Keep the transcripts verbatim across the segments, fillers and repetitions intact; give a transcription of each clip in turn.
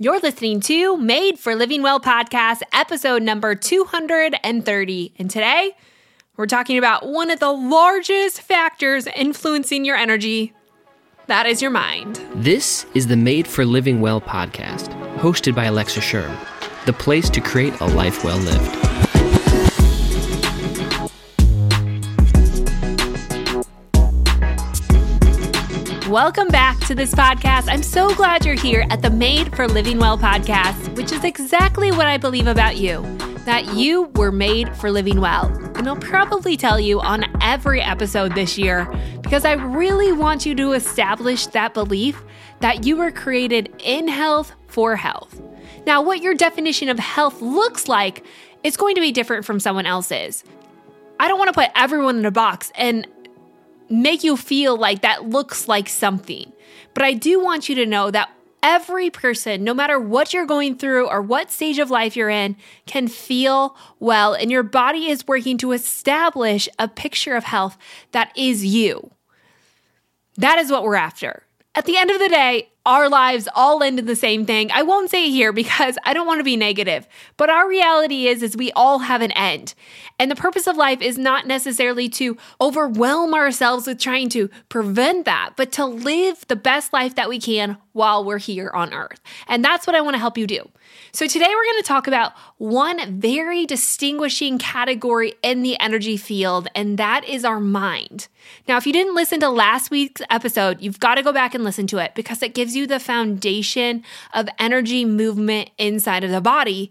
You're listening to Made for Living Well podcast, episode number two hundred thirty. And today, we're talking about one of the largest factors influencing your energy. That is your mind. This is the Made for Living Well podcast, hosted by Alexa Schirm, the place to create a life well lived. Welcome back to this podcast. I'm so glad you're here at the Made for Living Well podcast, which is exactly what I believe about you, that you were made for living well. And I'll probably tell you on every episode this year, because I really want you to establish that belief that you were created in health for health. Now, what your definition of health looks like is going to be different from someone else's. I don't want to put everyone in a box and make you feel like that looks like something. But I do want you to know that every person, no matter what you're going through or what stage of life you're in, can feel well, and your body is working to establish a picture of health that is you. That is what we're after. At the end of the day, our lives all end in the same thing. I won't say it here because I don't want to be negative, but our reality is, is we all have an end. And the purpose of life is not necessarily to overwhelm ourselves with trying to prevent that, but to live the best life that we can while we're here on earth. And that's what I want to help you do. So today we're going to talk about one very distinguishing category in the energy field, and that is our mind. Now, if you didn't listen to last week's episode, you've got to go back and listen to it because it gives you the foundation of energy movement inside of the body.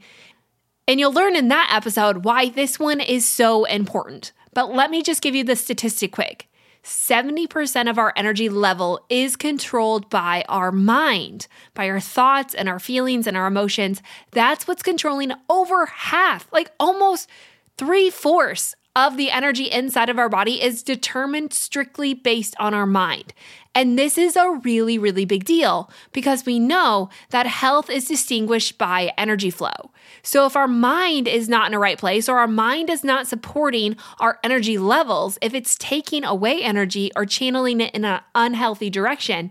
And you'll learn in that episode why this one is so important. But let me just give you the statistic quick. seventy percent of our energy level is controlled by our mind, by our thoughts and our feelings and our emotions. That's what's controlling over half, like almost three-fourths of the energy inside of our body is determined strictly based on our mind. And this is a really, really big deal because we know that health is distinguished by energy flow. So if our mind is not in the right place or our mind is not supporting our energy levels, if it's taking away energy or channeling it in an unhealthy direction,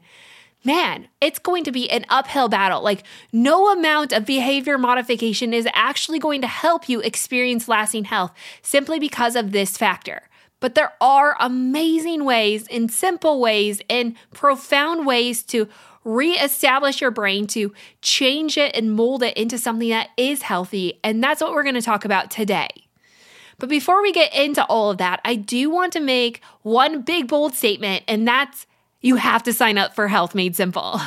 man, it's going to be an uphill battle. Like no amount of behavior modification is actually going to help you experience lasting health simply because of this factor. But there are amazing ways and simple ways and profound ways to reestablish your brain, to change it and mold it into something that is healthy. And that's what we're going to talk about today. But before we get into all of that, I do want to make one big bold statement, and that's you have to sign up for Health Made Simple.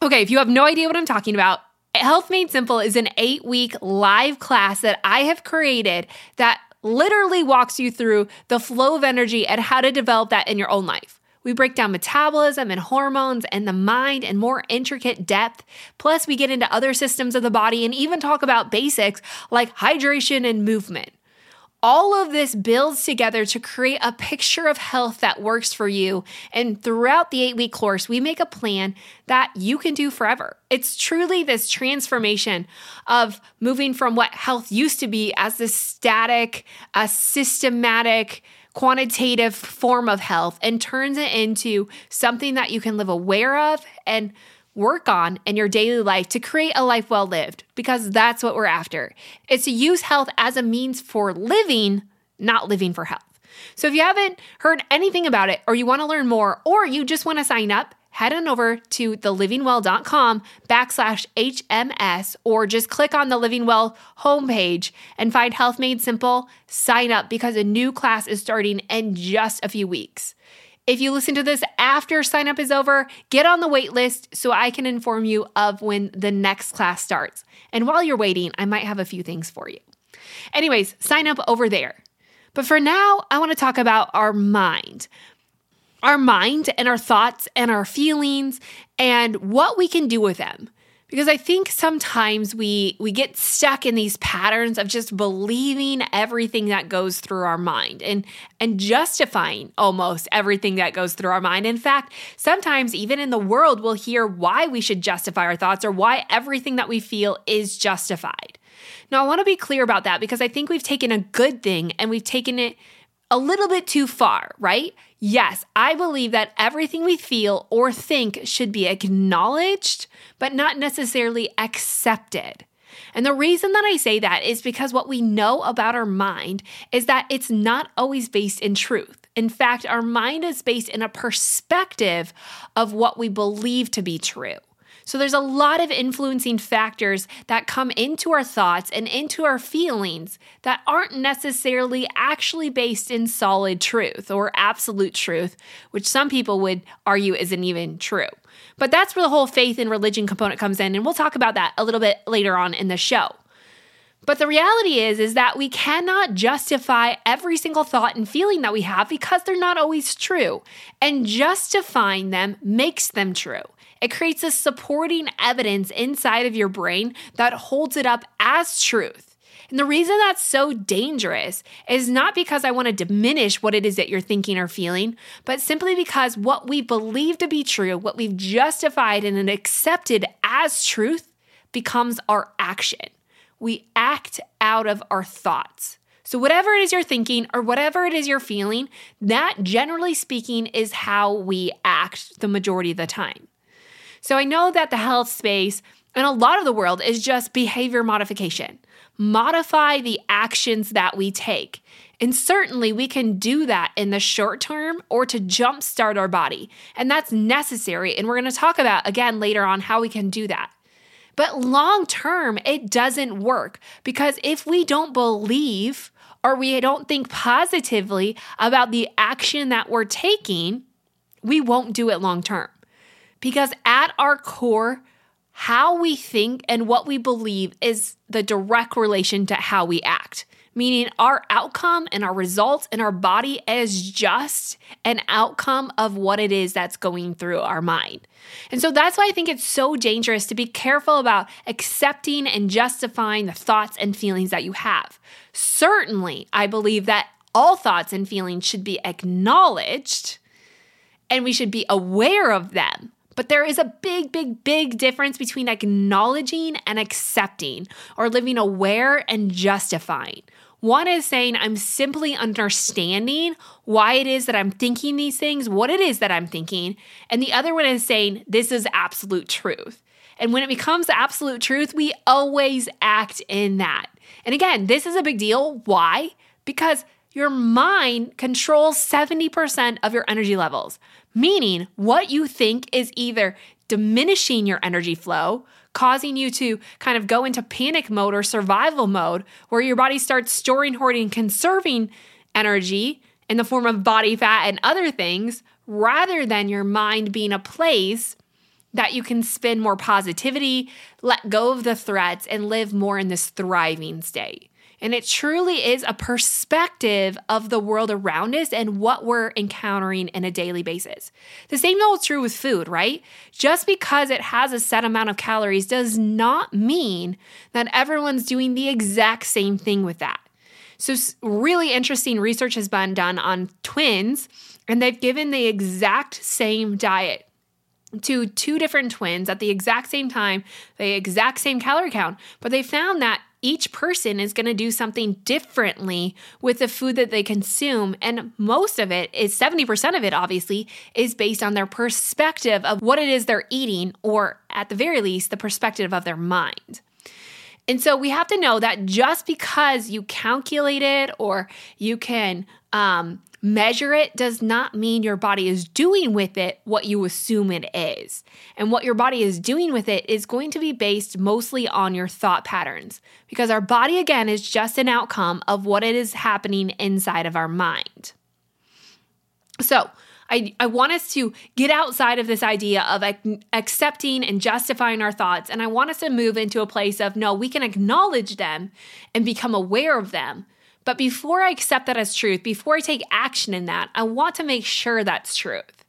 Okay, if you have no idea what I'm talking about, Health Made Simple is an eight-week live class that I have created that literally walks you through the flow of energy and how to develop that in your own life. We break down metabolism and hormones and the mind in more intricate depth. Plus, we get into other systems of the body and even talk about basics like hydration and movement. All of this builds together to create a picture of health that works for you. And throughout the eight-week course, we make a plan that you can do forever. It's truly this transformation of moving from what health used to be as this static, a systematic, quantitative form of health and turns it into something that you can live aware of and work on in your daily life to create a life well lived, because that's what we're after. It's to use health as a means for living, not living for health. So if you haven't heard anything about it, or you want to learn more, or you just want to sign up, head on over to thelivingwell.com backslash HMS, or just click on the Living Well homepage and find Health Made Simple, sign up because a new class is starting in just a few weeks. If you listen to this after signup is over, get on the wait list so I can inform you of when the next class starts. And while you're waiting, I might have a few things for you. Anyways, sign up over there. But for now, I want to talk about our mind. Our mind and our thoughts and our feelings and what we can do with them. Because I think sometimes we we get stuck in these patterns of just believing everything that goes through our mind and, and justifying almost everything that goes through our mind. In fact, sometimes even in the world, we'll hear why we should justify our thoughts or why everything that we feel is justified. Now, I want to be clear about that because I think we've taken a good thing and we've taken it a little bit too far, right? Yes, I believe that everything we feel or think should be acknowledged, but not necessarily accepted. And the reason that I say that is because what we know about our mind is that it's not always based in truth. In fact, our mind is based in a perspective of what we believe to be true. So there's a lot of influencing factors that come into our thoughts and into our feelings that aren't necessarily actually based in solid truth or absolute truth, which some people would argue isn't even true. But that's where the whole faith and religion component comes in, and we'll talk about that a little bit later on in the show. But the reality is, is that we cannot justify every single thought and feeling that we have because they're not always true. And justifying them makes them true. It creates a supporting evidence inside of your brain that holds it up as truth. And the reason that's so dangerous is not because I want to diminish what it is that you're thinking or feeling, but simply because what we believe to be true, what we've justified and accepted as truth becomes our action. We act out of our thoughts. So whatever it is you're thinking or whatever it is you're feeling, that generally speaking is how we act the majority of the time. So I know that the health space and a lot of the world is just behavior modification. Modify the actions that we take. And certainly we can do that in the short term or to jumpstart our body. And that's necessary. And we're going to talk about again later on how we can do that. But long-term, it doesn't work because if we don't believe or we don't think positively about the action that we're taking, we won't do it long-term. Because at our core, how we think and what we believe is the direct relation to how we act, meaning our outcome and our results in our body is just an outcome of what it is that's going through our mind. And so that's why I think it's so dangerous to be careful about accepting and justifying the thoughts and feelings that you have. Certainly, I believe that all thoughts and feelings should be acknowledged and we should be aware of them. But there is a big, big, big difference between acknowledging and accepting or living aware and justifying. One is saying I'm simply understanding why it is that I'm thinking these things, what it is that I'm thinking. And the other one is saying this is absolute truth. And when it becomes absolute truth, we always act in that. And again, this is a big deal. Why? Because your mind controls seventy percent of your energy levels, meaning what you think is either diminishing your energy flow, causing you to kind of go into panic mode or survival mode, where your body starts storing, hoarding, conserving energy in the form of body fat and other things, rather than your mind being a place that you can spin more positivity, let go of the threats, and live more in this thriving state. And it truly is a perspective of the world around us and what we're encountering in a daily basis. The same holds true with food, right? Just because it has a set amount of calories does not mean that everyone's doing the exact same thing with that. So really interesting research has been done on twins, and they've given the exact same diet to two different twins at the exact same time, the exact same calorie count, but they found that each person is going to do something differently with the food that they consume, and most of it is seventy percent of it, obviously, is based on their perspective of what it is they're eating, or at the very least, the perspective of their mind. And so we have to know that just because you calculate it or you can um, measure it does not mean your body is doing with it what you assume it is. And what your body is doing with it is going to be based mostly on your thought patterns, because our body, again, is just an outcome of what it is happening inside of our mind. So I, I want us to get outside of this idea of ac- accepting and justifying our thoughts, and I want us to move into a place of, no, we can acknowledge them and become aware of them. But before I accept that as truth, before I take action in that, I want to make sure that's truth.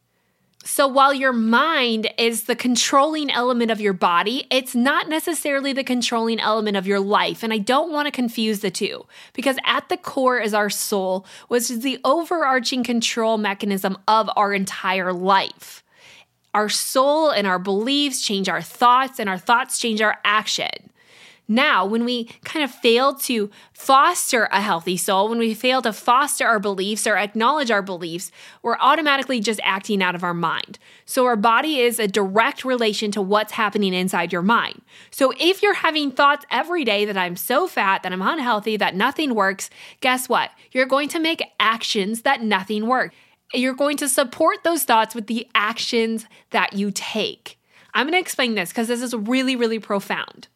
So while your mind is the controlling element of your body, it's not necessarily the controlling element of your life. And I don't want to confuse the two, because at the core is our soul, which is the overarching control mechanism of our entire life. Our soul and our beliefs change our thoughts, and our thoughts change our action. Now, when we kind of fail to foster a healthy soul, when we fail to foster our beliefs or acknowledge our beliefs, we're automatically just acting out of our mind. So our body is a direct relation to what's happening inside your mind. So if you're having thoughts every day that I'm so fat, that I'm unhealthy, that nothing works, guess what? You're going to make actions that nothing work. You're going to support those thoughts with the actions that you take. I'm going to explain this because this is really, really profound.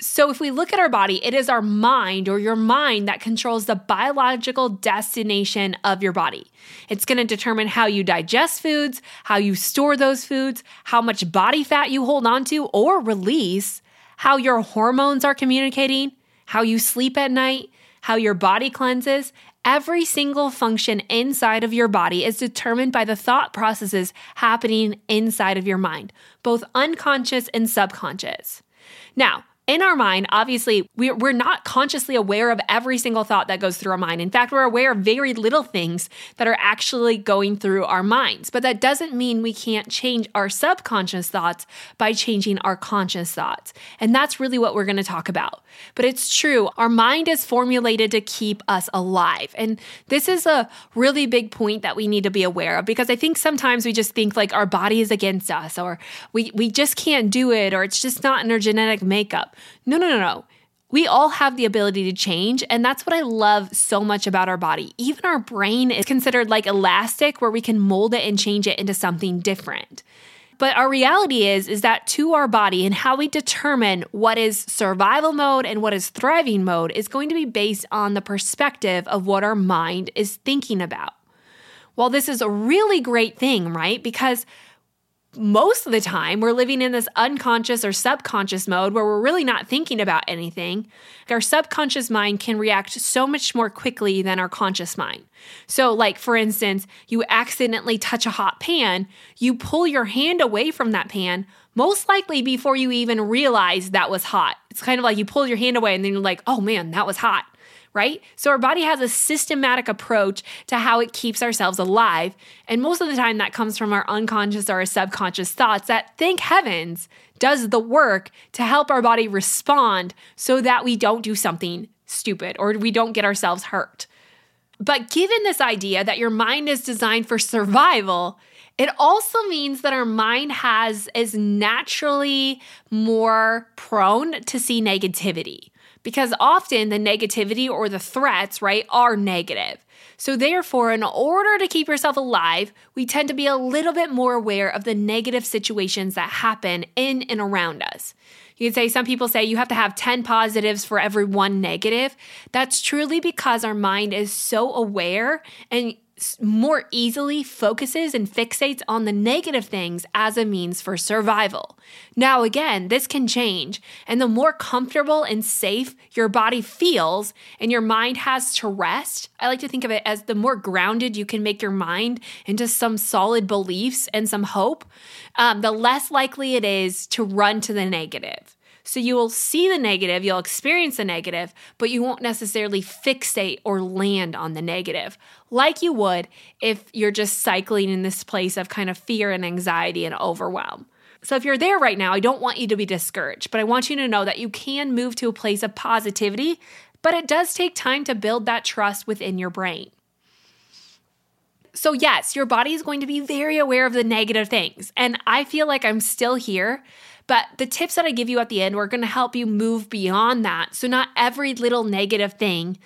So if we look at our body, it is our mind or your mind that controls the biological destination of your body. It's going to determine how you digest foods, how you store those foods, how much body fat you hold onto or release, how your hormones are communicating, how you sleep at night, how your body cleanses. Every single function inside of your body is determined by the thought processes happening inside of your mind, both unconscious and subconscious. Now, in our mind, obviously, we're not consciously aware of every single thought that goes through our mind. In fact, we're aware of very little things that are actually going through our minds. But that doesn't mean we can't change our subconscious thoughts by changing our conscious thoughts. And that's really what we're going to talk about. But it's true. Our mind is formulated to keep us alive. And this is a really big point that we need to be aware of, because I think sometimes we just think like our body is against us, or we, we just can't do it, or it's just not in our genetic makeup. No, no, no, no. We all have the ability to change, and that's what I love so much about our body. Even our brain is considered like elastic, where we can mold it and change it into something different. But our reality is, is that to our body and how we determine what is survival mode and what is thriving mode is going to be based on the perspective of what our mind is thinking about. Well, this is a really great thing, right? Because most of the time, we're living in this unconscious or subconscious mode where we're really not thinking about anything. Our subconscious mind can react so much more quickly than our conscious mind. So like, for instance, you accidentally touch a hot pan, you pull your hand away from that pan, most likely before you even realize that was hot. It's kind of like you pull your hand away and then you're like, oh man, that was hot. Right? So our body has a systematic approach to how it keeps ourselves alive. And most of the time that comes from our unconscious or our subconscious thoughts that, thank heavens, does the work to help our body respond so that we don't do something stupid or we don't get ourselves hurt. But given this idea that your mind is designed for survival, it also means that our mind has is naturally more prone to see negativity. Because often the negativity or the threats, right, are negative. So therefore, in order to keep yourself alive, we tend to be a little bit more aware of the negative situations that happen in and around us. You can say, some people say you have to have ten positives for every one negative. That's truly because our mind is so aware and more easily focuses and fixates on the negative things as a means for survival. Now, again, this can change, and the more comfortable and safe your body feels and your mind has to rest, I like to think of it as the more grounded you can make your mind into some solid beliefs and some hope, um, the less likely it is to run to the negative. So you will see the negative, you'll experience the negative, but you won't necessarily fixate or land on the negative like you would if you're just cycling in this place of kind of fear and anxiety and overwhelm. So if you're there right now, I don't want you to be discouraged, but I want you to know that you can move to a place of positivity, but it does take time to build that trust within your brain. So yes, your body is going to be very aware of the negative things, and I feel like I'm still here. But the tips that I give you at the end are going to help you move beyond that. So not every little negative thing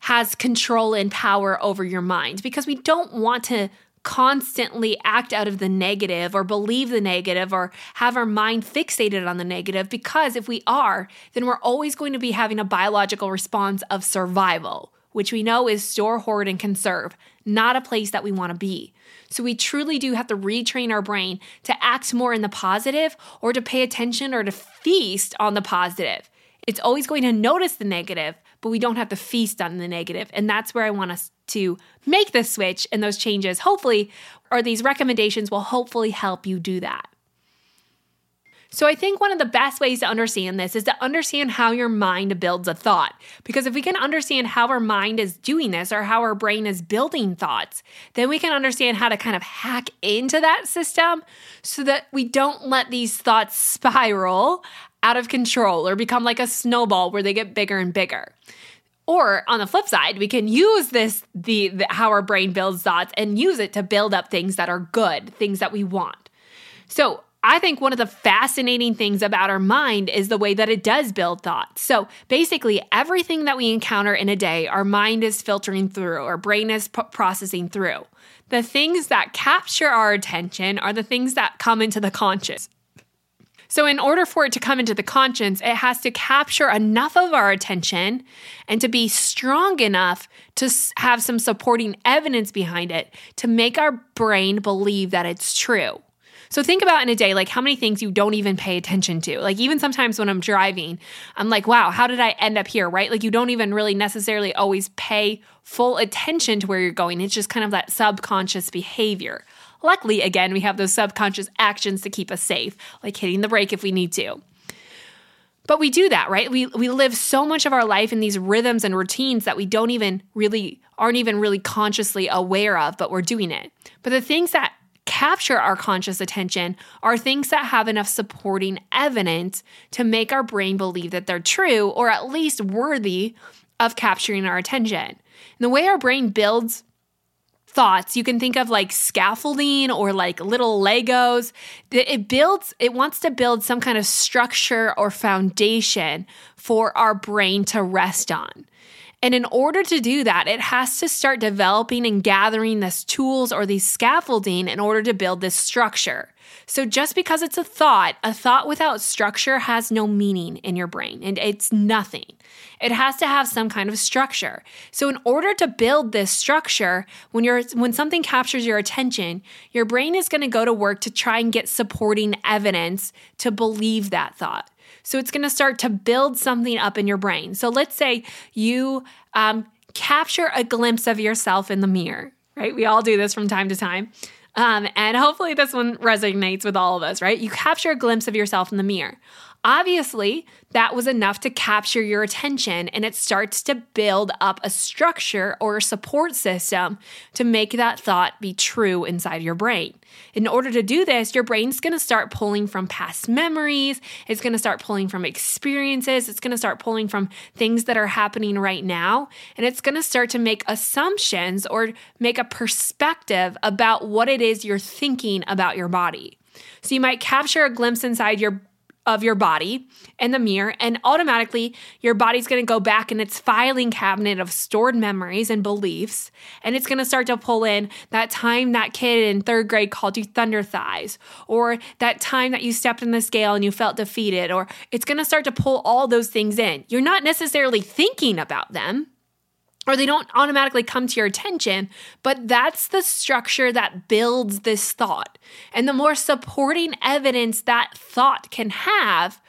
has control and power over your mind, because we don't want to constantly act out of the negative or believe the negative or have our mind fixated on the negative, because if we are, then we're always going to be having a biological response of survival, which we know is store, hoard, and conserve, not a place that we want to be. So we truly do have to retrain our brain to act more in the positive, or to pay attention, or to feast on the positive. It's always going to notice the negative, but we don't have to feast on the negative. And that's where I want us to make this switch, and those changes, hopefully, or these recommendations will hopefully help you do that. So I think one of the best ways to understand this is to understand how your mind builds a thought. Because if we can understand how our mind is doing this, or how our brain is building thoughts, then we can understand how to kind of hack into that system so that we don't let these thoughts spiral out of control or become like a snowball where they get bigger and bigger. Or on the flip side, we can use this, the, the how our brain builds thoughts, and use it to build up things that are good, things that we want. So I think one of the fascinating things about our mind is the way that it does build thoughts. So basically everything that we encounter in a day, our mind is filtering through, our brain is p- processing through. The things that capture our attention are the things that come into the conscious. So in order for it to come into the conscience, it has to capture enough of our attention and to be strong enough to have some supporting evidence behind it to make our brain believe that it's true. So think about in a day, like how many things you don't even pay attention to. Like even sometimes when I'm driving, I'm like, wow, how did I end up here, right? Like you don't even really necessarily always pay full attention to where you're going. It's just kind of that subconscious behavior. Luckily, again, we have those subconscious actions to keep us safe, like hitting the brake if we need to. But we do that, right? We we live so much of our life in these rhythms and routines that we don't even really, aren't even really consciously aware of, but we're doing it. But the things that capture our conscious attention are things that have enough supporting evidence to make our brain believe that they're true or at least worthy of capturing our attention. And the way our brain builds thoughts, you can think of like scaffolding or like little Legos. It builds, it wants to build some kind of structure or foundation for our brain to rest on. And in order to do that, it has to start developing and gathering these tools or these scaffolding in order to build this structure. So just because it's a thought, a thought without structure has no meaning in your brain, and it's nothing. It has to have some kind of structure. So in order to build this structure, when you're when something captures your attention, your brain is going to go to work to try and get supporting evidence to believe that thought. So it's going to start to build something up in your brain. So let's say you um, capture a glimpse of yourself in the mirror, right? We all do this from time to time. Um, and hopefully this one resonates with all of us, right? You capture a glimpse of yourself in the mirror. Obviously, that was enough to capture your attention, and it starts to build up a structure or a support system to make that thought be true inside your brain. In order to do this, your brain's going to start pulling from past memories. It's going to start pulling from experiences. It's going to start pulling from things that are happening right now, and it's going to start to make assumptions or make a perspective about what it is you're thinking about your body. So you might capture a glimpse inside your of your body and the mirror, and automatically your body's going to go back in its filing cabinet of stored memories and beliefs, and it's going to start to pull in that time that kid in third grade called you thunder thighs, or that time that you stepped on the scale and you felt defeated, or it's going to start to pull all those things in. You're not necessarily thinking about them, or they don't automatically come to your attention, but that's the structure that builds this thought. And the more supporting evidence that thought can have,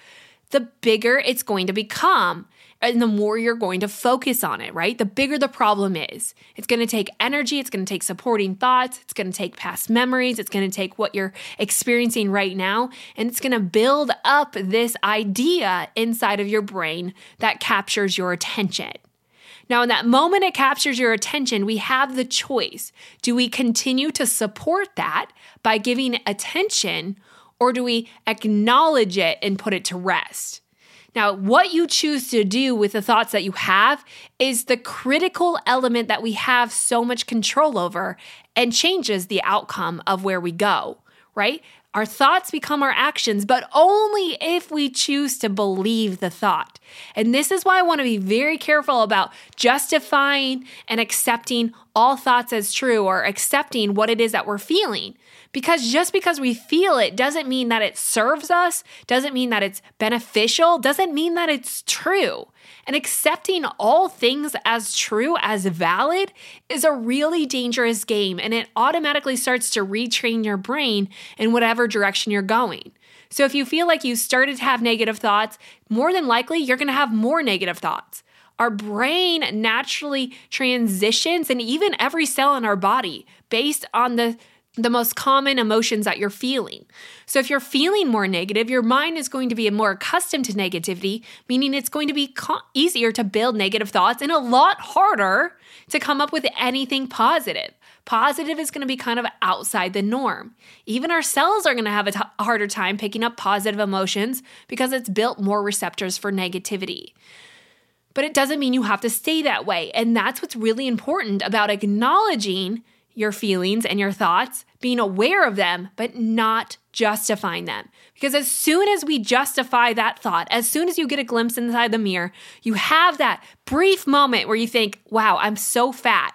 the bigger it's going to become and the more you're going to focus on it, right? The bigger the problem is. It's going to take energy. It's going to take supporting thoughts. It's going to take past memories. It's going to take what you're experiencing right now. And it's going to build up this idea inside of your brain that captures your attention. Now, in that moment it captures your attention, we have the choice. Do we continue to support that by giving attention, or do we acknowledge it and put it to rest? Now, what you choose to do with the thoughts that you have is the critical element that we have so much control over and changes the outcome of where we go, right? Our thoughts become our actions, but only if we choose to believe the thought. And this is why I want to be very careful about justifying and accepting all thoughts as true or accepting what it is that we're feeling. Because just because we feel it doesn't mean that it serves us, doesn't mean that it's beneficial, doesn't mean that it's true. And accepting all things as true, as valid, is a really dangerous game, and it automatically starts to retrain your brain in whatever direction you're going. So if you feel like you started to have negative thoughts, more than likely you're going to have more negative thoughts. Our brain naturally transitions, and even every cell in our body, based on the the most common emotions that you're feeling. So if you're feeling more negative, your mind is going to be more accustomed to negativity, meaning it's going to be co- easier to build negative thoughts and a lot harder to come up with anything positive. Positive is going to be kind of outside the norm. Even our cells are going to have a t- harder time picking up positive emotions because it's built more receptors for negativity. But it doesn't mean you have to stay that way. And that's what's really important about acknowledging your feelings and your thoughts, being aware of them, but not justifying them. Because as soon as we justify that thought, as soon as you get a glimpse inside the mirror, you have that brief moment where you think, wow, I'm so fat.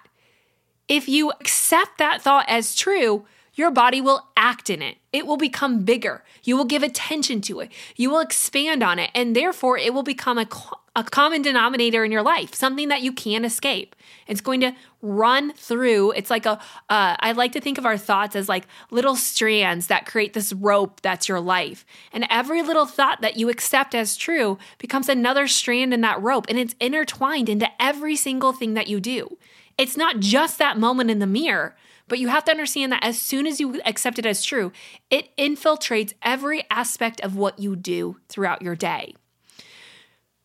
If you accept that thought as true, your body will act in it. It will become bigger. You will give attention to it. You will expand on it. And therefore, it will become a, a common denominator in your life, something that you can't escape. It's going to run through. It's like a, uh, I like to think of our thoughts as like little strands that create this rope that's your life. And every little thought that you accept as true becomes another strand in that rope. And it's intertwined into every single thing that you do. It's not just that moment in the mirror. But you have to understand that as soon as you accept it as true, it infiltrates every aspect of what you do throughout your day.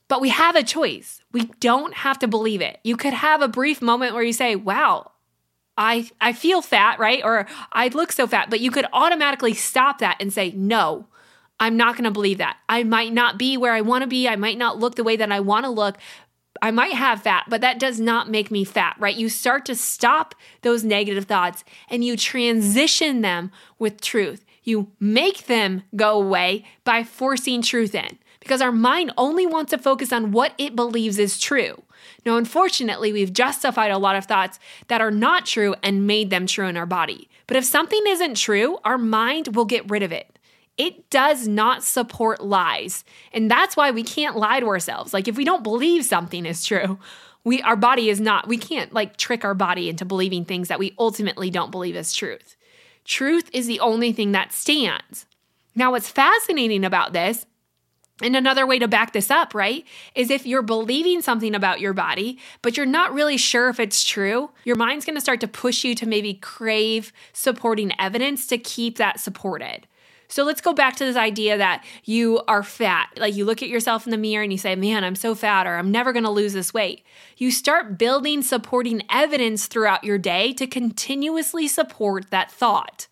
But we have a choice. We don't have to believe it. You could have a brief moment where you say, wow, I, I feel fat, right? Or I look so fat. But you could automatically stop that and say, no, I'm not going to believe that. I might not be where I want to be. I might not look the way that I want to look. I might have fat, but that does not make me fat, right? You start to stop those negative thoughts and you transition them with truth. You make them go away by forcing truth in because our mind only wants to focus on what it believes is true. Now, unfortunately, we've justified a lot of thoughts that are not true and made them true in our body. But if something isn't true, our mind will get rid of it. It does not support lies. And that's why we can't lie to ourselves. Like if we don't believe something is true, we our body is not, we can't like trick our body into believing things that we ultimately don't believe is truth. Truth is the only thing that stands. Now what's fascinating about this, and another way to back this up, right, is if you're believing something about your body, but you're not really sure if it's true, your mind's going to start to push you to maybe crave supporting evidence to keep that supported. So let's go back to this idea that you are fat. Like you look at yourself in the mirror and you say, man, I'm so fat, or I'm never going to lose this weight. You start building supporting evidence throughout your day to continuously support that thought.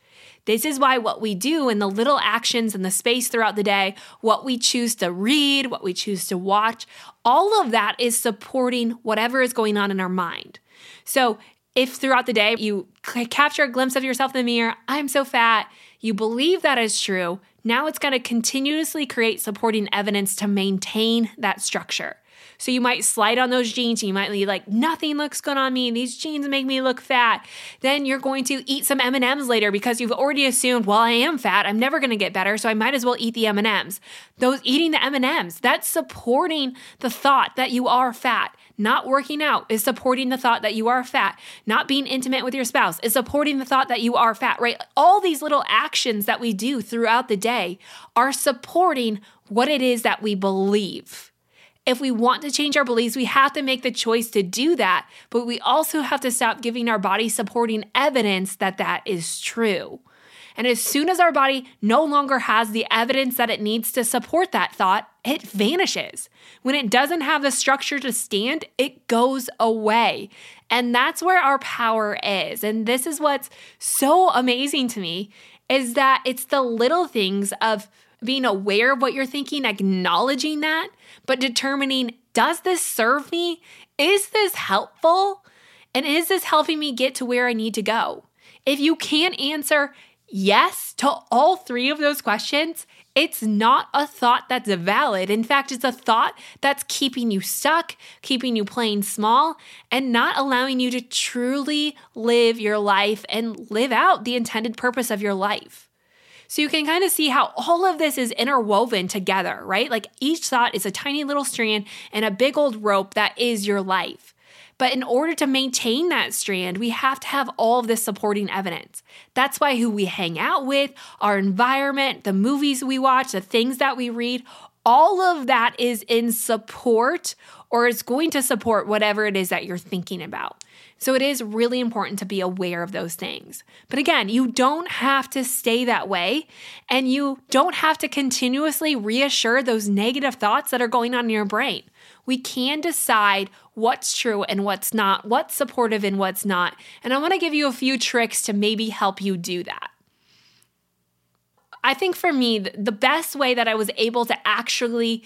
This is why what we do in the little actions and the space throughout the day, what we choose to read, what we choose to watch, all of that is supporting whatever is going on in our mind. So if throughout the day you capture a glimpse of yourself in the mirror, I'm so fat, you believe that is true, now it's going to continuously create supporting evidence to maintain that structure. So you might slide on those jeans, and you might be like, nothing looks good on me, these jeans make me look fat. Then you're going to eat some M and M's later because you've already assumed, well, I am fat, I'm never going to get better, so I might as well eat the M and M's. Those eating the M and M's, that's supporting the thought that you are fat. Not working out is supporting the thought that you are fat. Not being intimate with your spouse is supporting the thought that you are fat, right? All these little actions that we do throughout the day are supporting what it is that we believe. If we want to change our beliefs, we have to make the choice to do that, but we also have to stop giving our body supporting evidence that that is true. And as soon as our body no longer has the evidence that it needs to support that thought, it vanishes. When it doesn't have the structure to stand, it goes away. And that's where our power is. And this is what's so amazing to me is that it's the little things of being aware of what you're thinking, acknowledging that, but determining, does this serve me? Is this helpful? And is this helping me get to where I need to go? If you can't answer yes to all three of those questions, it's not a thought that's valid. In fact, it's a thought that's keeping you stuck, keeping you playing small, and not allowing you to truly live your life and live out the intended purpose of your life. So you can kind of see how all of this is interwoven together, right? Like each thought is a tiny little strand and a big old rope that is your life. But in order to maintain that strand, we have to have all of this supporting evidence. That's why who we hang out with, our environment, the movies we watch, the things that we read, all of that is in support, or it's going to support whatever it is that you're thinking about. So it is really important to be aware of those things. But again, you don't have to stay that way, and you don't have to continuously reassure those negative thoughts that are going on in your brain. We can decide what's true and what's not, what's supportive and what's not. And I want to give you a few tricks to maybe help you do that. I think for me, the best way that I was able to actually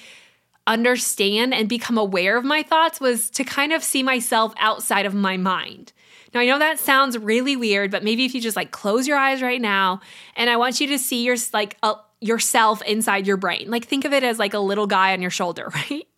understand and become aware of my thoughts was to kind of see myself outside of my mind. Now, I know that sounds really weird, but maybe if you just like close your eyes right now, and I want you to see your like uh, yourself inside your brain. Like think of it as like a little guy on your shoulder, right?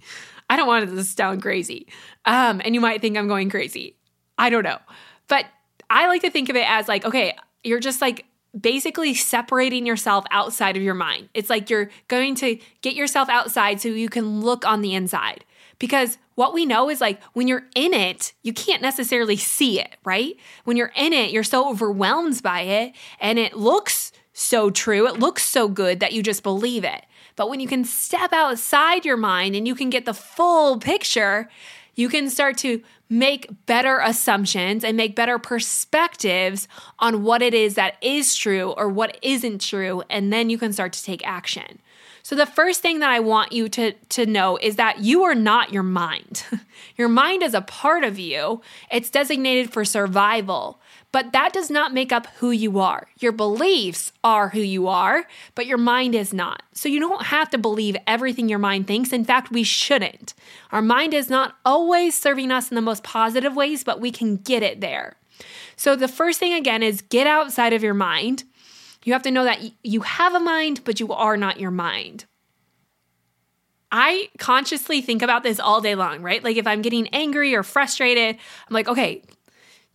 I don't want it to sound crazy. Um, and you might think I'm going crazy. I don't know. But I like to think of it as like, okay, you're just like basically separating yourself outside of your mind. It's like you're going to get yourself outside so you can look on the inside. Because what we know is like when you're in it, you can't necessarily see it, right? When you're in it, you're so overwhelmed by it, and it looks so true, it looks so good that you just believe it. But when you can step outside your mind and you can get the full picture, you can start to make better assumptions and make better perspectives on what it is that is true or what isn't true, and then you can start to take action. So the first thing that I want you to, to know is that you are not your mind. Your mind is a part of you. It's designated for survival, but that does not make up who you are. Your beliefs are who you are, but your mind is not. So you don't have to believe everything your mind thinks. In fact, we shouldn't. Our mind is not always serving us in the most positive ways, but we can get it there. So the first thing, again, is get outside of your mind. You have to know that you have a mind, but you are not your mind. I consciously think about this all day long, right? Like if I'm getting angry or frustrated, I'm like, okay,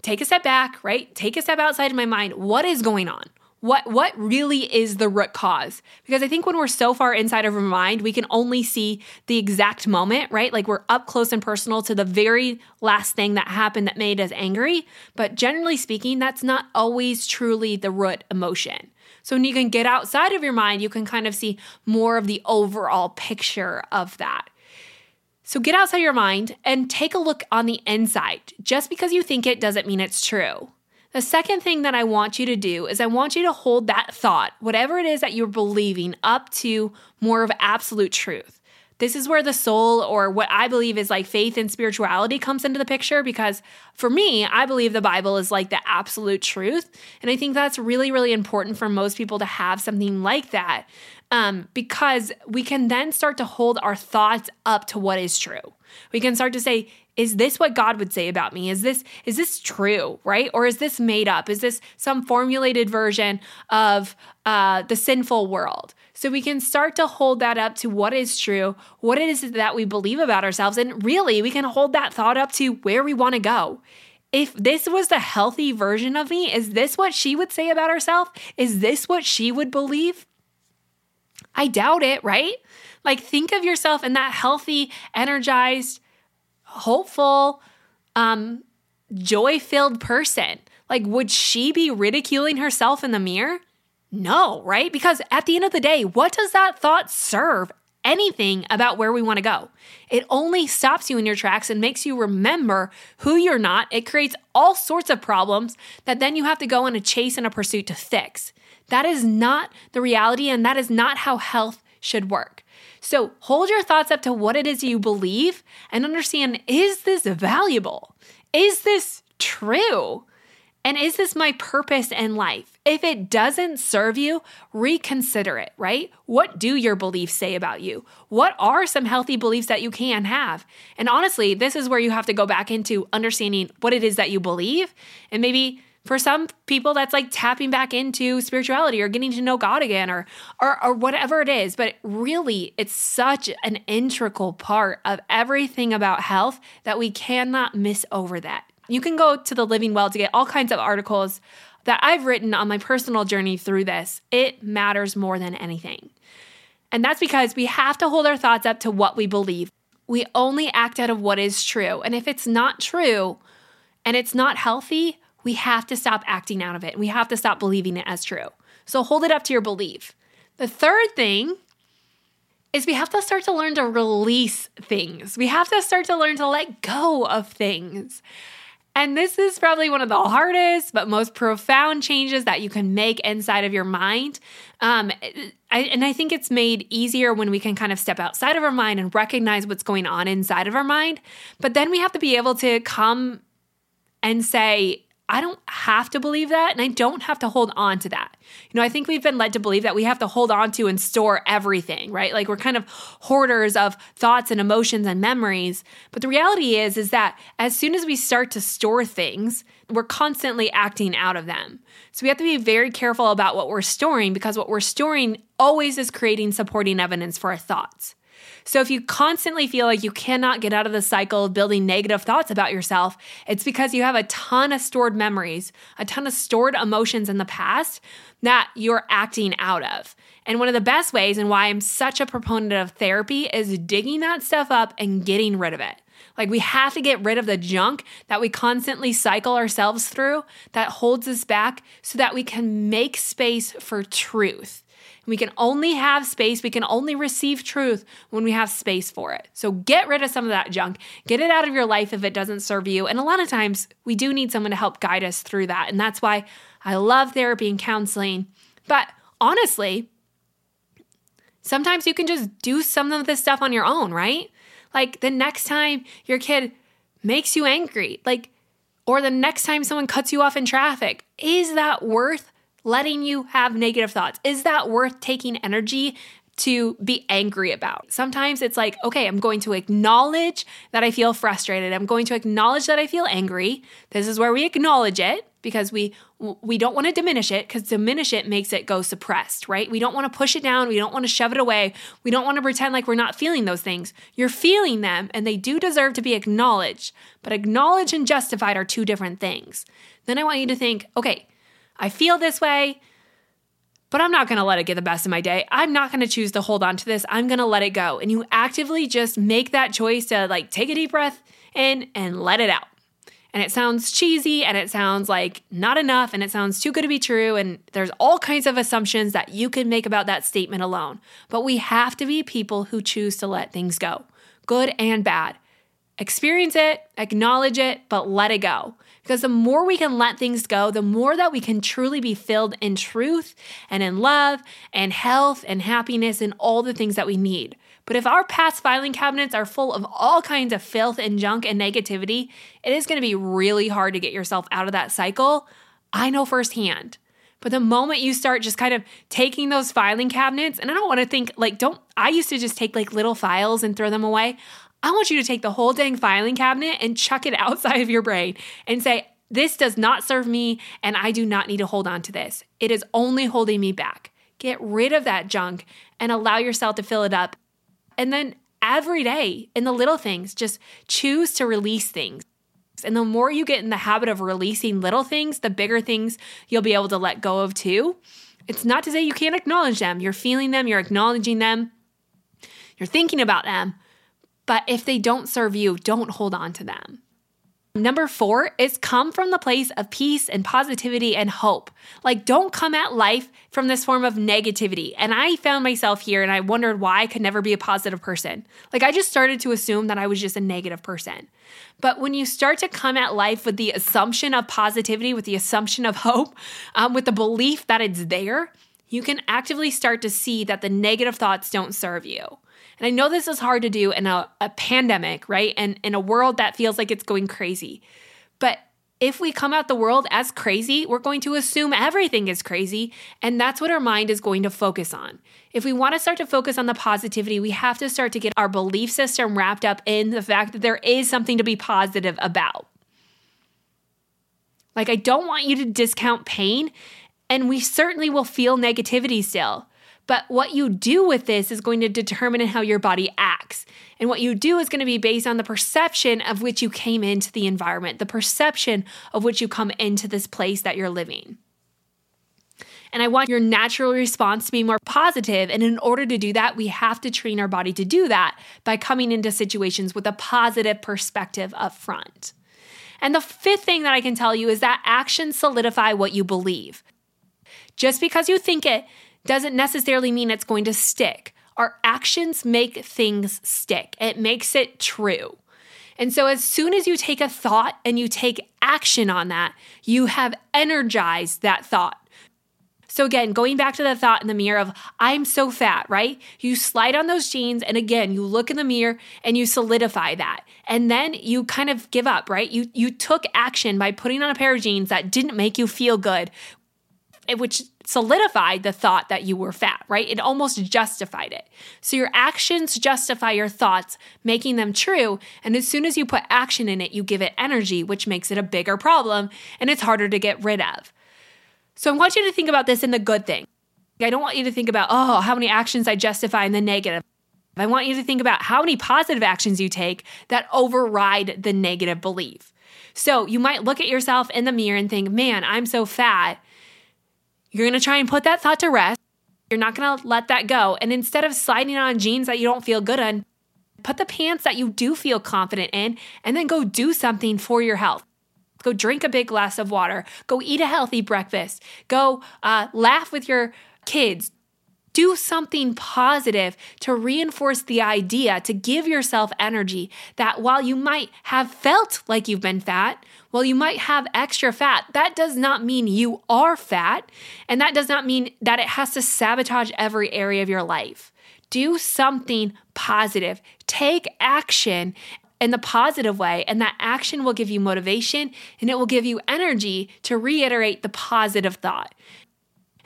take a step back, right? Take a step outside of my mind. What is going on? What what really is the root cause? Because I think when we're so far inside of our mind, we can only see the exact moment, right? Like we're up close and personal to the very last thing that happened that made us angry. But generally speaking, that's not always truly the root emotion. So when you can get outside of your mind, you can kind of see more of the overall picture of that. So get outside your mind and take a look on the inside. Just because you think it doesn't mean it's true. The second thing that I want you to do is I want you to hold that thought, whatever it is that you're believing, up to more of absolute truth. This is where the soul, or what I believe is like faith and spirituality, comes into the picture, because for me, I believe the Bible is like the absolute truth. And I think that's really, really important for most people to have something like that. Um, because we can then start to hold our thoughts up to what is true. We can start to say, is this what God would say about me? Is this is this true, right? Or is this made up? Is this some formulated version of uh, the sinful world? So we can start to hold that up to what is true, what it is that we believe about ourselves, and really we can hold that thought up to where we want to go. If this was the healthy version of me, is this what she would say about herself? Is this what she would believe? I doubt it, right? Like think of yourself in that healthy, energized, hopeful, um, joy-filled person. Like would she be ridiculing herself in the mirror? No, right? Because at the end of the day, what does that thought serve anything about where we want to go? It only stops you in your tracks and makes you remember who you're not. It creates all sorts of problems that then you have to go on a chase and a pursuit to fix. That is not the reality, and that is not how health should work. So hold your thoughts up to what it is you believe and understand, is this valuable? Is this true? And is this my purpose in life? If it doesn't serve you, reconsider it, right? What do your beliefs say about you? What are some healthy beliefs that you can have? And honestly, this is where you have to go back into understanding what it is that you believe, and maybe for some people, that's like tapping back into spirituality or getting to know God again, or, or or whatever it is. But really, it's such an integral part of everything about health that we cannot miss over that. You can go to The Living Well to get all kinds of articles that I've written on my personal journey through this. It matters more than anything. And that's because we have to hold our thoughts up to what we believe. We only act out of what is true. And if it's not true and it's not healthy, we have to stop acting out of it. We have to stop believing it as true. So hold it up to your belief. The third thing is we have to start to learn to release things. We have to start to learn to let go of things. And this is probably one of the hardest but most profound changes that you can make inside of your mind. Um, I, and I think it's made easier when we can kind of step outside of our mind and recognize what's going on inside of our mind. But then we have to be able to come and say, I don't have to believe that, and I don't have to hold on to that. You know, I think we've been led to believe that we have to hold on to and store everything, right? Like we're kind of hoarders of thoughts and emotions and memories. But the reality is, is that as soon as we start to store things, we're constantly acting out of them. So we have to be very careful about what we're storing, because what we're storing always is creating supporting evidence for our thoughts. So if you constantly feel like you cannot get out of the cycle of building negative thoughts about yourself, it's because you have a ton of stored memories, a ton of stored emotions in the past that you're acting out of. And one of the best ways, and why I'm such a proponent of therapy, is digging that stuff up and getting rid of it. Like we have to get rid of the junk that we constantly cycle ourselves through that holds us back, so that we can make space for truth. We can only have space, we can only receive truth when we have space for it. So get rid of some of that junk. Get it out of your life if it doesn't serve you. And a lot of times we do need someone to help guide us through that. And that's why I love therapy and counseling. But honestly, sometimes you can just do some of this stuff on your own, right? Like the next time your kid makes you angry, like, or the next time someone cuts you off in traffic, is that worth letting you have negative thoughts? Is that worth taking energy to be angry about? Sometimes it's like, okay, I'm going to acknowledge that I feel frustrated. I'm going to acknowledge that I feel angry. This is where we acknowledge it, because we we don't want to diminish it, because diminish it makes it go suppressed, right? We don't want to push it down. We don't want to shove it away. We don't want to pretend like we're not feeling those things. You're feeling them, and they do deserve to be acknowledged, but acknowledged and justified are two different things. Then I want you to think, okay, I feel this way, but I'm not going to let it get the best of my day. I'm not going to choose to hold on to this. I'm going to let it go. And you actively just make that choice to like take a deep breath in and let it out. And it sounds cheesy, and it sounds like not enough, and it sounds too good to be true. And there's all kinds of assumptions that you can make about that statement alone. But we have to be people who choose to let things go, good and bad. Experience it, acknowledge it, but let it go. Because the more we can let things go, the more that we can truly be filled in truth and in love and health and happiness and all the things that we need. But if our past filing cabinets are full of all kinds of filth and junk and negativity, it is going to be really hard to get yourself out of that cycle. I know firsthand. But the moment you start just kind of taking those filing cabinets, and I don't want to think like, don't, I used to just take like little files and throw them away. I want you to take the whole dang filing cabinet and chuck it outside of your brain and say, this does not serve me, and I do not need to hold on to this. It is only holding me back. Get rid of that junk and allow yourself to fill it up. And then every day in the little things, just choose to release things. And the more you get in the habit of releasing little things, the bigger things you'll be able to let go of too. It's not to say you can't acknowledge them. You're feeling them. You're acknowledging them. You're thinking about them. But if they don't serve you, don't hold on to them. Number four is come from the place of peace and positivity and hope. Like, don't come at life from this form of negativity. And I found myself here, and I wondered why I could never be a positive person. Like, I just started to assume that I was just a negative person. But when you start to come at life with the assumption of positivity, with the assumption of hope, um, with the belief that it's there, you can actively start to see that the negative thoughts don't serve you. And I know this is hard to do in a, a pandemic, right? And in a world that feels like it's going crazy. But if we come out the world as crazy, we're going to assume everything is crazy. And that's what our mind is going to focus on. If we want to start to focus on the positivity, we have to start to get our belief system wrapped up in the fact that there is something to be positive about. Like, I don't want you to discount pain, and we certainly will feel negativity still. But what you do with this is going to determine how your body acts. And what you do is going to be based on the perception of which you came into the environment, the perception of which you come into this place that you're living. And I want your natural response to be more positive. And in order to do that, we have to train our body to do that by coming into situations with a positive perspective up front. And the fifth thing that I can tell you is that actions solidify what you believe. Just because you think it doesn't necessarily mean it's going to stick. Our actions make things stick. It makes it true. And so as soon as you take a thought and you take action on that, you have energized that thought. So again, going back to the thought in the mirror of, I'm so fat, right? You slide on those jeans and again, you look in the mirror and you solidify that. And then you kind of give up, right? You you took action by putting on a pair of jeans that didn't make you feel good, which solidified the thought that you were fat, right? It almost justified it. So your actions justify your thoughts, making them true. And as soon as you put action in it, you give it energy, which makes it a bigger problem and it's harder to get rid of. So I want you to think about this in the good thing. I don't want you to think about, oh, how many actions I justify in the negative. I want you to think about how many positive actions you take that override the negative belief. So you might look at yourself in the mirror and think, man, I'm so fat. You're going to try and put that thought to rest. You're not going to let that go. And instead of sliding on jeans that you don't feel good in, put the pants that you do feel confident in and then go do something for your health. Go drink a big glass of water. Go eat a healthy breakfast. Go uh, laugh with your kids. Do something positive to reinforce the idea, to give yourself energy that while you might have felt like you've been fat, while you might have extra fat, that does not mean you are fat. And that does not mean that it has to sabotage every area of your life. Do something positive. Take action in the positive way, and that action will give you motivation and it will give you energy to reiterate the positive thought.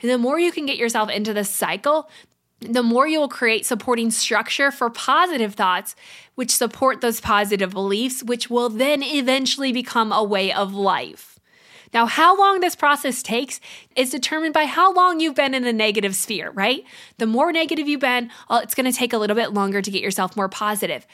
And the more you can get yourself into this cycle, the more you will create supporting structure for positive thoughts, which support those positive beliefs, which will then eventually become a way of life. Now, how long this process takes is determined by how long you've been in a negative sphere, right? The more negative you've been, it's going to take a little bit longer to get yourself more positive.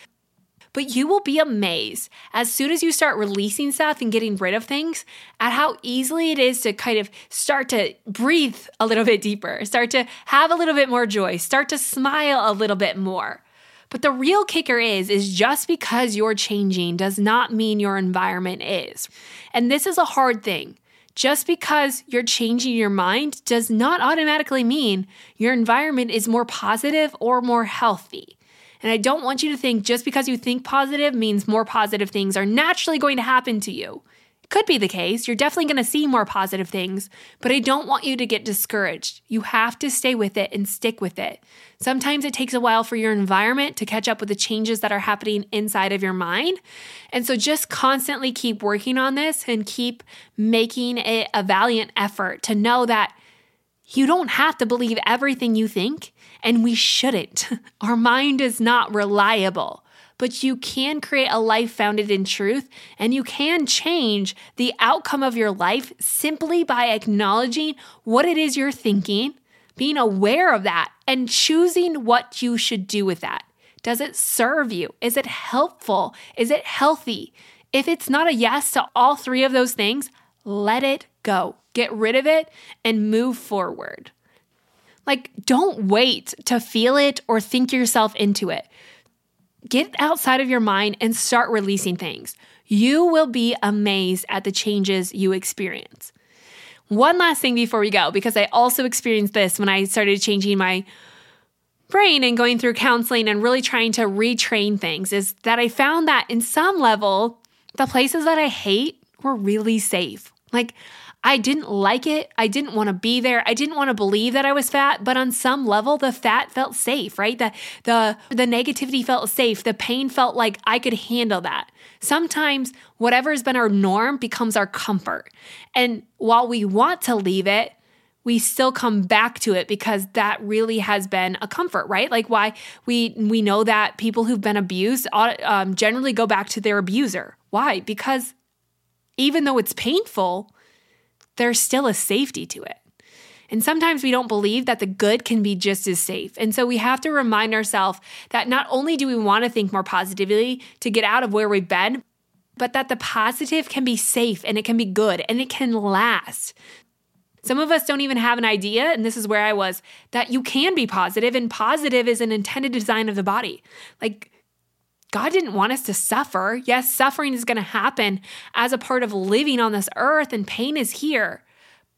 But you will be amazed as soon as you start releasing stuff and getting rid of things at how easily it is to kind of start to breathe a little bit deeper, start to have a little bit more joy, start to smile a little bit more. But the real kicker is, is just because you're changing does not mean your environment is. And this is a hard thing. Just because you're changing your mind does not automatically mean your environment is more positive or more healthy. And I don't want you to think just because you think positive means more positive things are naturally going to happen to you. It could be the case. You're definitely going to see more positive things, but I don't want you to get discouraged. You have to stay with it and stick with it. Sometimes it takes a while for your environment to catch up with the changes that are happening inside of your mind. And so just constantly keep working on this and keep making it a valiant effort to know that you don't have to believe everything you think, and we shouldn't. Our mind is not reliable, but you can create a life founded in truth, and you can change the outcome of your life simply by acknowledging what it is you're thinking, being aware of that, and choosing what you should do with that. Does it serve you? Is it helpful? Is it healthy? If it's not a yes to all three of those things, let it go. Get rid of it and move forward. Like, don't wait to feel it or think yourself into it. Get outside of your mind and start releasing things. You will be amazed at the changes you experience. One last thing before we go, because I also experienced this when I started changing my brain and going through counseling and really trying to retrain things, is that I found that in some level, the places that I hate were really safe. Like, I didn't like it. I didn't want to be there. I didn't want to believe that I was fat, but on some level, the fat felt safe, right? The, the, the negativity felt safe. The pain felt like I could handle that. Sometimes whatever has been our norm becomes our comfort. And while we want to leave it, we still come back to it because that really has been a comfort, right? Like why we we know that people who've been abused um, generally go back to their abuser. Why? Because even though it's painful, there's still a safety to it. And sometimes we don't believe that the good can be just as safe. And so we have to remind ourselves that not only do we want to think more positively to get out of where we've been, but that the positive can be safe and it can be good and it can last. Some of us don't even have an idea, and this is where I was, that you can be positive, and positive is an intended design of the body. Like, God didn't want us to suffer. Yes, suffering is going to happen as a part of living on this earth, and pain is here,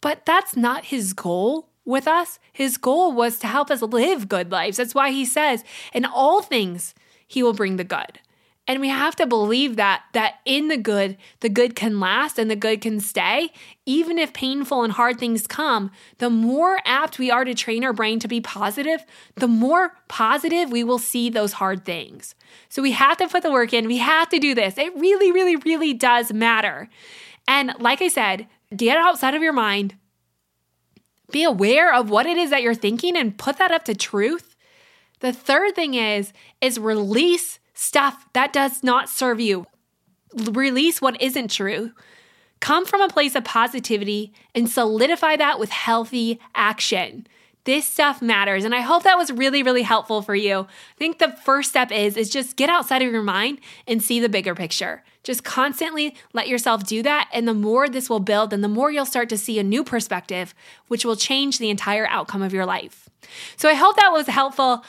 but that's not his goal. With us, his goal was to help us live good lives. That's why he says, in all things, he will bring the good. And we have to believe that, that in the good, the good can last and the good can stay. Even if painful and hard things come, the more apt we are to train our brain to be positive, the more positive we will see those hard things. So we have to put the work in. We have to do this. It really, really, really does matter. And like I said, get outside of your mind. Be aware of what it is that you're thinking and put that up to truth. The third thing is, is release stuff that does not serve you. Release what isn't true. Come from a place of positivity and solidify that with healthy action. This stuff matters. And I hope that was really, really helpful for you. I think the first step is, is just get outside of your mind and see the bigger picture. Just constantly let yourself do that. And the more this will build, and the more you'll start to see a new perspective, which will change the entire outcome of your life. So I hope that was helpful.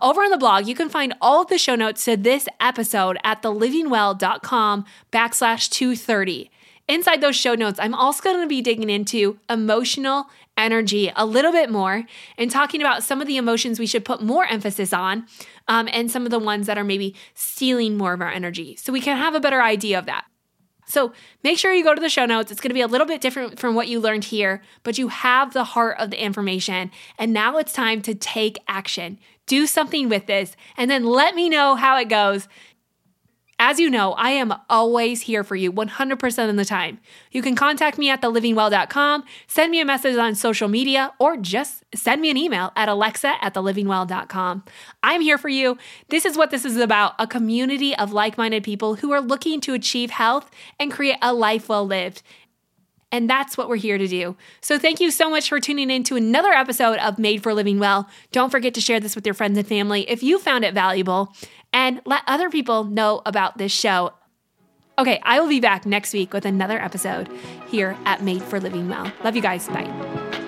Over on the blog, you can find all of the show notes to this episode at thelivingwell.com backslash 230. Inside those show notes, I'm also going to be digging into emotional energy a little bit more and talking about some of the emotions we should put more emphasis on um, and some of the ones that are maybe stealing more of our energy so we can have a better idea of that. So make sure you go to the show notes. It's going to be a little bit different from what you learned here, but you have the heart of the information. And now it's time to take action. Do something with this, and then let me know how it goes. As you know, I am always here for you one hundred percent of the time. You can contact me at the living well dot com, send me a message on social media, or just send me an email at Alexa at the living well dot com. I'm here for you. This is what this is about, a community of like-minded people who are looking to achieve health and create a life well lived. And that's what we're here to do. So thank you so much for tuning in to another episode of Made for Living Well. Don't forget to share this with your friends and family if you found it valuable, and let other people know about this show. Okay, I will be back next week with another episode here at Made for Living Well. Love you guys. Bye.